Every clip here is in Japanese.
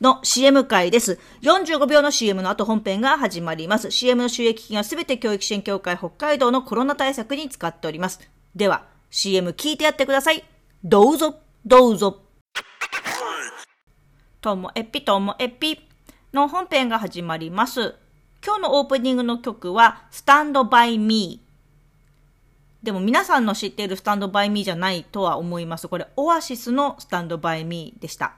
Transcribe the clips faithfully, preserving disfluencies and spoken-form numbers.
の シーエム 会です。よんじゅうごびょうの シーエム の後本編が始まります。シーエム の収益金はすべて教育支援協会北海道のコロナ対策に使っております。では シーエム 聞いてやってください。どうぞ、どうぞ。ともえぴともえぴの本編が始まります。今日のオープニングの曲はスタンドバイミー。でも皆さんの知っているスタンドバイミーじゃないとは思います。これオアシスのスタンドバイミーでした。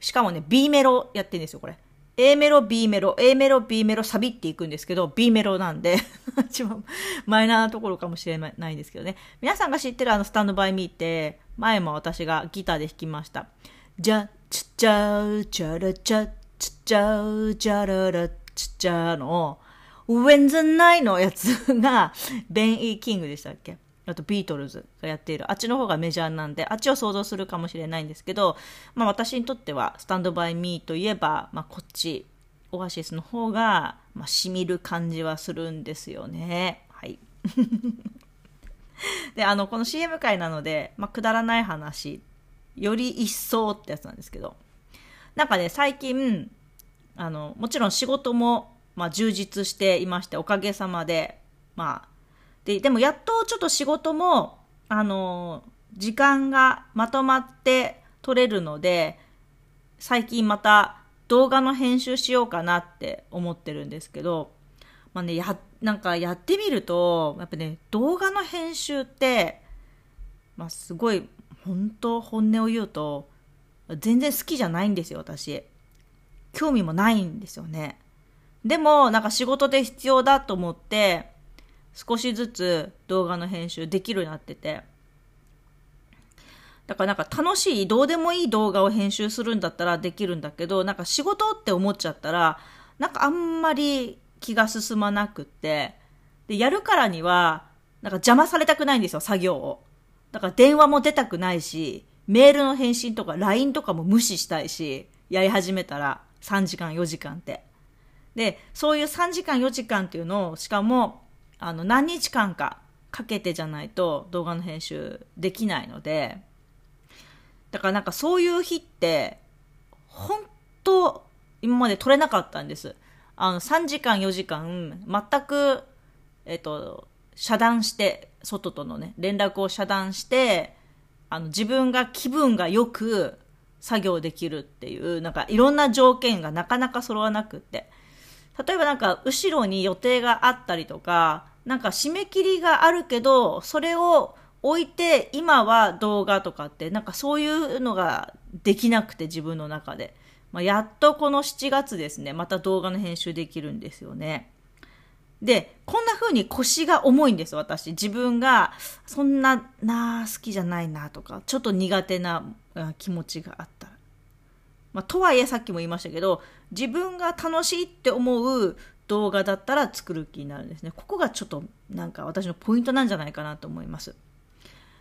しかもね、B メロやってるんですよ、これ。A メロ、B メロ、A メロ、B メロ、サビっていくんですけど、B メロなんで、一番マイナーなところかもしれないんですけどね。皆さんが知ってるあのスタンドバイミーって、前も私がギターで弾きました。じゃ、ちっちゃう、ちゃらちゃ、ちっちゃう、ちゃらら、ちっちゃの、When the Night のやつが、ベン・E・キングでしたっけ？あとビートルズがやっているあっちの方がメジャーなんであっちを想像するかもしれないんですけど、まあ、私にとってはスタンドバイミーといえば、まあ、こっちオアシスの方が、まあ、染みる感じはするんですよね。はいであのこの シーエム 回なので、まあ、くだらない話より一層ってやつなんですけど、なんかね最近あのもちろん仕事も、まあ、充実していましておかげさまでまあで, でもやっとちょっと仕事も、あのー、時間がまとまって取れるので、最近また動画の編集しようかなって思ってるんですけど、まあね、や、なんかやってみると、やっぱね、動画の編集って、まあすごい、本当本音を言うと、全然好きじゃないんですよ、私。興味もないんですよね。でも、なんか仕事で必要だと思って、少しずつ動画の編集できるようになってて、だからなんか楽しいどうでもいい動画を編集するんだったらできるんだけど、なんか仕事って思っちゃったらなんかあんまり気が進まなくって、でやるからにはなんか邪魔されたくないんですよ、作業を。だから電話も出たくないし、メールの返信とか ライン とかも無視したいし、やり始めたらさんじかんよじかんってで、そういうさんじかんよじかんっていうのをしかもあの何日間かかけてじゃないと動画の編集できないので、だからなんかそういう日って本当今まで撮れなかったんです。あのさんじかんよじかん全く、えっと、遮断して外とのね連絡を遮断して、あの自分が気分がよく作業できるっていう、なんかいろんな条件がなかなか揃わなくって、例えばなんか後ろに予定があったりとか、なんか締め切りがあるけど、それを置いて今は動画とかってなんかそういうのができなくて自分の中で。まあ、やっとこのしちがつですね、また動画の編集できるんですよね。で、こんな風に腰が重いんです私。自分がそんなな好きじゃないなとか、ちょっと苦手な気持ちがあったら。まあ、とはいえさっきも言いましたけど、自分が楽しいって思う動画だったら作る気になるんですね。ここがちょっとなんか私のポイントなんじゃないかなと思います。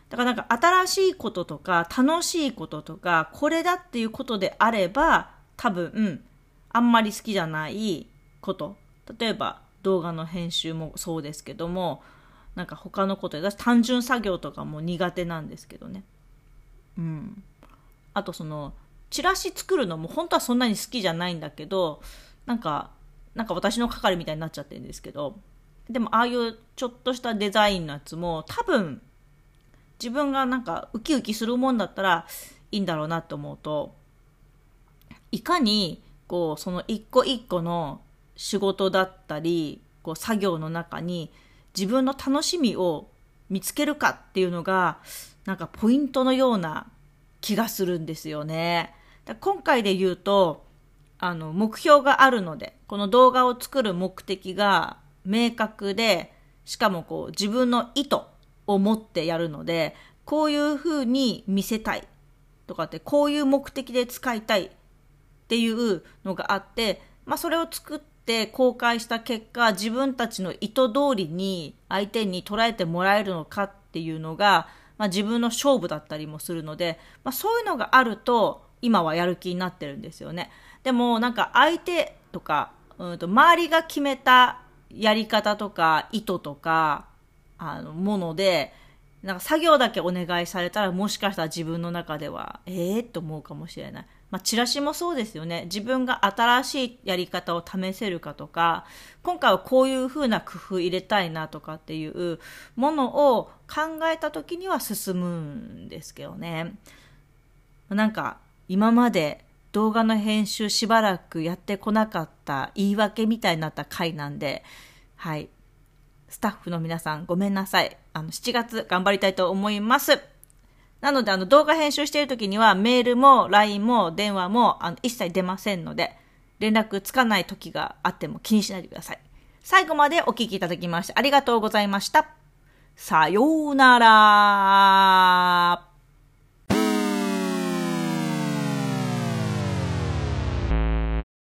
だからなんか新しいこととか楽しいこととかこれだっていうことであれば、多分、うん、あんまり好きじゃないこと。例えば動画の編集もそうですけども、なんか他のことで、私単純作業とかも苦手なんですけどね。うん。あとその、チラシ作るのも本当はそんなに好きじゃないんだけど、なんかなんか私の係みたいになっちゃってるんですけど、でもああいうちょっとしたデザインのやつも多分自分がなんかウキウキするもんだったらいいんだろうなと思うと、いかにこうその一個一個の仕事だったりこう作業の中に自分の楽しみを見つけるかっていうのがなんかポイントのような気がするんですよね。今回で言うと、あの、目標があるので、この動画を作る目的が明確で、しかもこう、自分の意図を持ってやるので、こういう風に見せたいとかって、こういう目的で使いたいっていうのがあって、まあそれを作って公開した結果、自分たちの意図通りに相手に捉えてもらえるのかっていうのが、まあ自分の勝負だったりもするので、まあそういうのがあると、今はやる気になってるんですよね。でもなんか相手とか、うんと周りが決めたやり方とか意図とかあのものでなんか作業だけお願いされたら、もしかしたら自分の中ではええー、と思うかもしれない。まあ、チラシもそうですよね。自分が新しいやり方を試せるかとか、今回はこういう風な工夫入れたいなとかっていうものを考えた時には進むんですけどね。なんか今まで動画の編集しばらくやってこなかった言い訳みたいになった回なんで、はい。スタッフの皆さんごめんなさい。あのしちがつ頑張りたいと思います。なのであの動画編集しているときにはメールも ライン も電話もあの一切出ませんので、連絡つかない時があっても気にしないでください。最後までお聞きいただきましてありがとうございました。さようなら。